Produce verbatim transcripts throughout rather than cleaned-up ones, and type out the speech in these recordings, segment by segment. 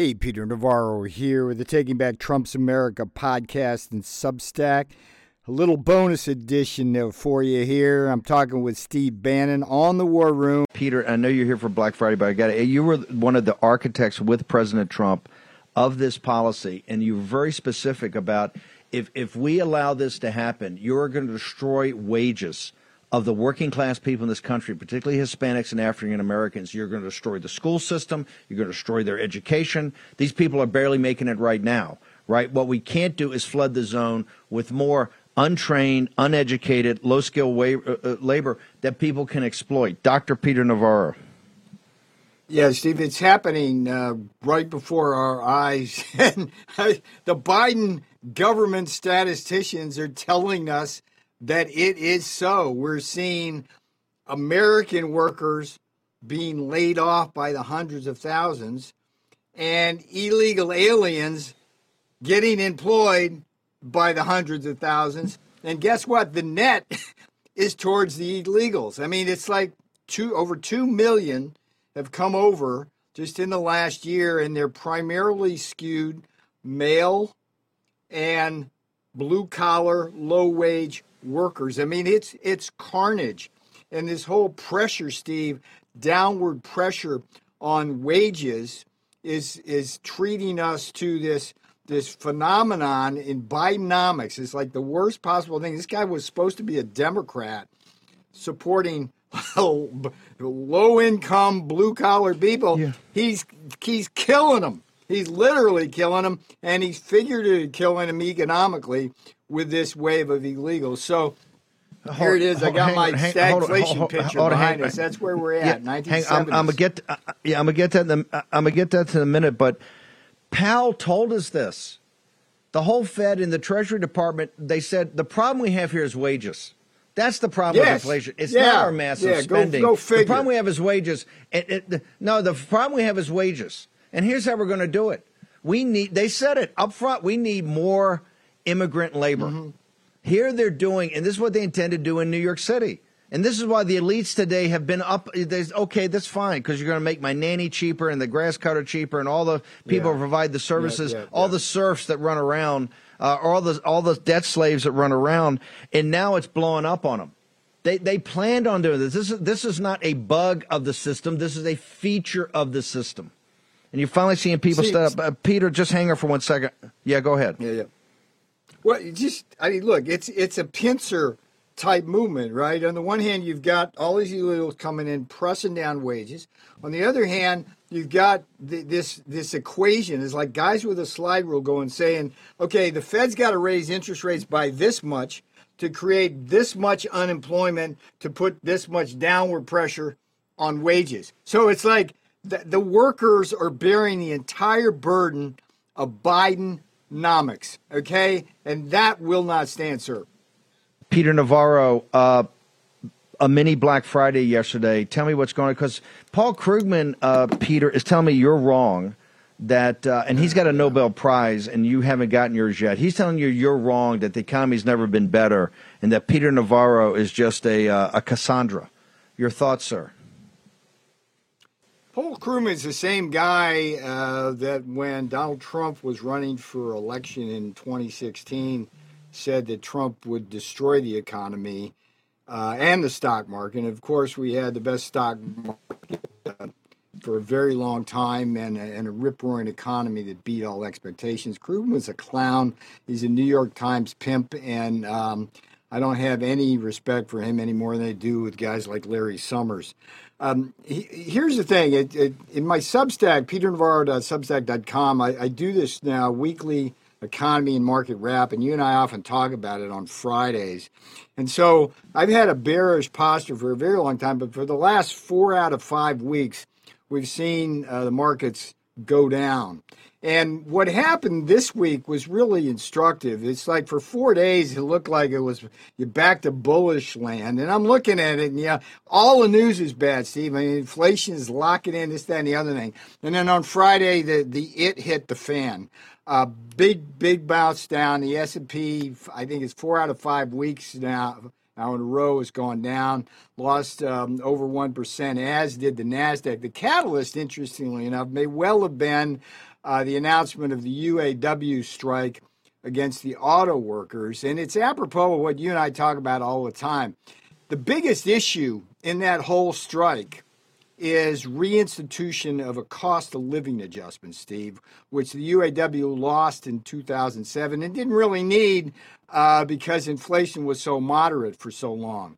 Hey, Peter Navarro here with the Taking Back Trump's America podcast and Substack. A little bonus edition for you here. I'm talking with Steve Bannon on the War Room. Peter, I know you're here for Black Friday, but I got it. You were one of the architects with President Trump of this policy, and you were very specific about if if we allow this to happen, you're going to destroy wages of the working class people in this country, particularly Hispanics and African Americans. You're going to destroy the school system. You're going to destroy their education. These people are barely making it right now, right? What we can't do is flood the zone with more untrained, uneducated, low-skilled labor that people can exploit. Doctor Peter Navarro. Yeah, Steve, it's happening uh, right before our eyes. And the Biden government statisticians are telling us that it is so. We're seeing American workers being laid off by the hundreds of thousands and illegal aliens getting employed by the hundreds of thousands. And guess what? The net is towards the illegals. I mean, it's like two over two million have come over just in the last year, and they're primarily skewed male and blue-collar, low-wage workers. I mean, it's it's carnage. And this whole pressure, Steve, downward pressure on wages is is treating us to this this phenomenon in Bidenomics. It's like the worst possible thing. This guy was supposed to be a Democrat supporting low-income, blue-collar people. Yeah. He's he's killing them. He's literally killing them, and he's figuratively killing them economically with this wave of illegals. So hold, here it is. Hold, I got my on, stagflation hold, hold, picture hold, behind us. That's where we're at. Yeah, hang, I'm, I'm gonna get. Uh, yeah, I'm gonna get that. In the, uh, I'm gonna get that in a minute. But Powell told us this. The whole Fed and the Treasury Department. They said the problem we have here is wages. That's the problem yes. with inflation. It's yeah. not our massive yeah, spending. Go, go figure. The problem we have is wages. It, it, the, no, the problem we have is wages. And here's how we're going to do it. We need. They said it up front. We need more immigrant labor. Mm-hmm. Here they're doing, and this is what they intend to do in New York City. And this is why the elites today have been up. They, okay, that's fine, because you're going to make my nanny cheaper and the grass cutter cheaper and all the people yeah. who provide the services, yeah, yeah, all yeah. the serfs that run around, uh, all the all the debt slaves that run around. And now it's blowing up on them. They they planned on doing this. This is this is not a bug of the system. This is a feature of the system. And you're finally seeing people See, stand up. Uh, Peter, just hang on for one second. Yeah, go ahead. Yeah, yeah. Well, just, I mean, look, it's it's a pincer-type movement, right? On the one hand, you've got all these illegals coming in, pressing down wages. On the other hand, you've got th- this this equation. It's like guys with a slide rule going, saying, okay, the Fed's got to raise interest rates by this much to create this much unemployment, to put this much downward pressure on wages. So it's like, The, the workers are bearing the entire burden of Bidenomics, okay? And that will not stand, sir. Peter Navarro, uh, a mini Black Friday yesterday. Tell me what's going on, because Paul Krugman, uh, Peter, is telling me you're wrong, that, uh, and he's got a Nobel Prize, and you haven't gotten yours yet. He's telling you you're wrong, that the economy's never been better, and that Peter Navarro is just a, uh, a Cassandra. Your thoughts, sir? Paul Krugman's the same guy uh, that when Donald Trump was running for election in twenty sixteen said that Trump would destroy the economy uh, and the stock market. And, of course, we had the best stock market uh, for a very long time and a, and a rip-roaring economy that beat all expectations. Krugman was a clown. He's a New York Times pimp, and um, I don't have any respect for him any more than I do with guys like Larry Summers. Um, he, here's the thing. It, it, in my Substack, peter navarro dot substack dot com, I, I do this now, weekly economy and market wrap, and you and I often talk about it on Fridays. And so I've had a bearish posture for a very long time, but for the last four out of five weeks, we've seen uh, the markets go down. And what happened this week was really instructive. It's like for four days, it looked like it was you're back to bullish land. And I'm looking at it, and yeah, all the news is bad, Steve. I mean, inflation is locking in, this, that, and the other thing. And then on Friday, the, the it hit the fan. Uh, big, big bounce down. The S and P, I think it's four out of five weeks now, now in a row has gone down, lost um, over one percent, as did the NASDAQ. The catalyst, interestingly enough, may well have been uh, the announcement of the U A W strike against the auto workers. And it's apropos of what you and I talk about all the time. The biggest issue in that whole strike is reinstitution of a cost of living adjustment, Steve, which the U A W lost in two thousand seven and didn't really need uh, because inflation was so moderate for so long.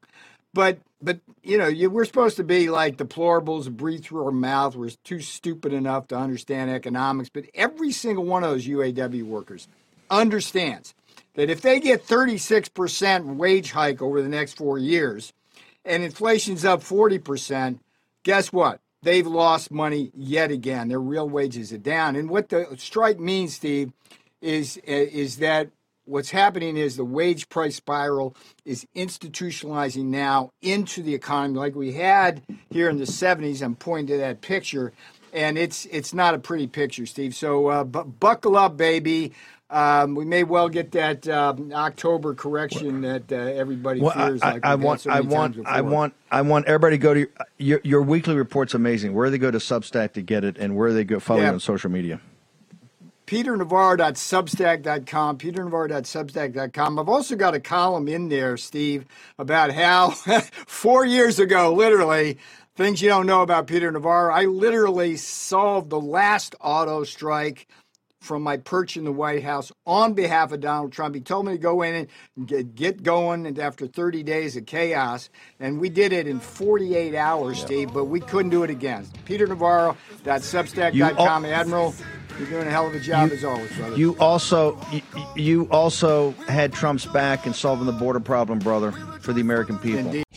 But, but you know, you, we're supposed to be like deplorables, breathe through our mouth. We're too stupid enough to understand economics. But every single one of those U A W workers understands that if they get thirty-six percent wage hike over the next four years and inflation's up forty percent, guess what? They've lost money yet again. Their real wages are down. And what the strike means, Steve, is, is that what's happening is the wage price spiral is institutionalizing now into the economy like we had here in the seventies. I'm pointing to that picture. And it's it's not a pretty picture, Steve. So uh, bu- buckle up, baby. Um, we may well get that uh, October correction that uh, everybody well, fears. I, like I, I want, so I want, I want, I want everybody to go to your, your, your weekly report's amazing. Where do they go to Substack to get it, and where do they go follow yeah. you on social media? peter navarro dot substack dot com, peter navarro dot substack dot com. I've also got a column in there, Steve, about how four years ago, literally, things you don't know about Peter Navarro, I literally solved the last auto strike from my perch in the White House on behalf of Donald Trump. He told me to go in and get, get going, and after thirty days of chaos, and we did it in forty-eight hours, yeah. Steve, but we couldn't do it again. peter navarro dot substack dot com. Al- Admiral, you're doing a hell of a job you, as always, brother. You also, you, you also had Trump's back in solving the border problem, brother, for the American people. Indeed.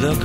Look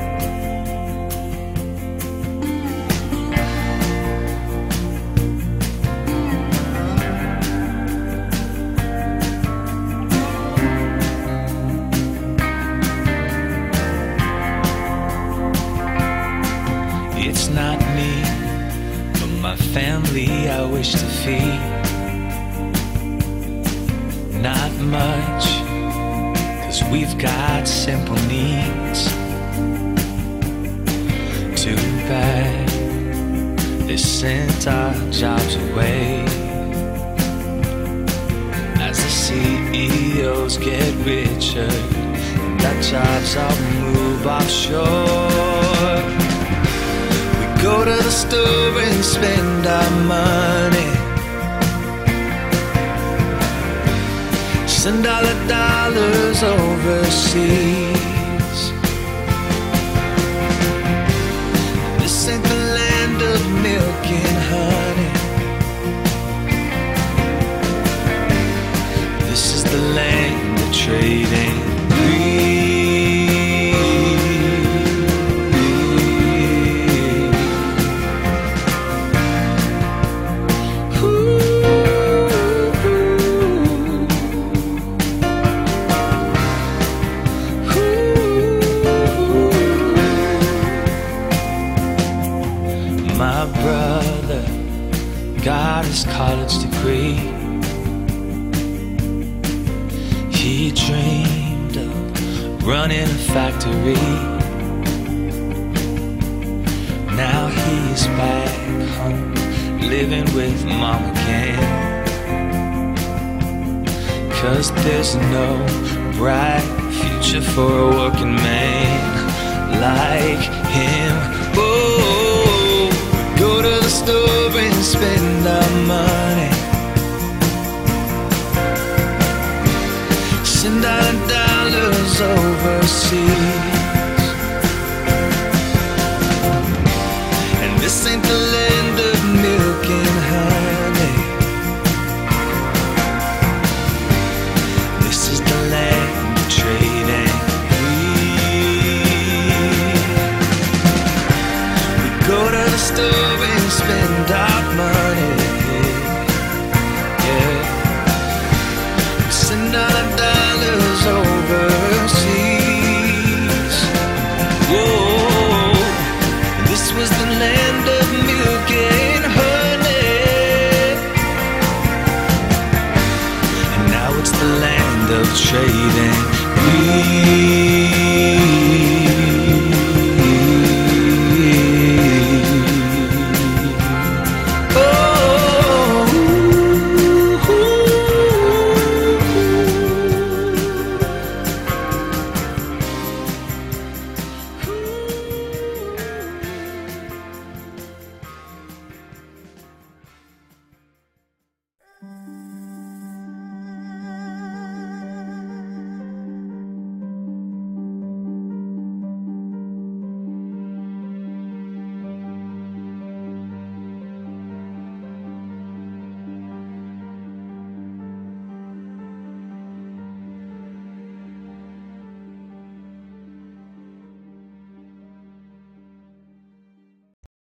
Family I wish to feed. Not much, 'cause we've got simple needs. Too bad they sent our jobs away. As the C E Os get richer, and our jobs all move offshore. Go to the store and spend our money. Send all the dollars overseas. This ain't the land of milk and honey. This is the land of trading. Got his college degree. He dreamed of running a factory. Now he's back home, living with mom again. 'Cause there's no bright pressure for a working man like him. Oh, we go to the store and spend our money, send our dollars overseas.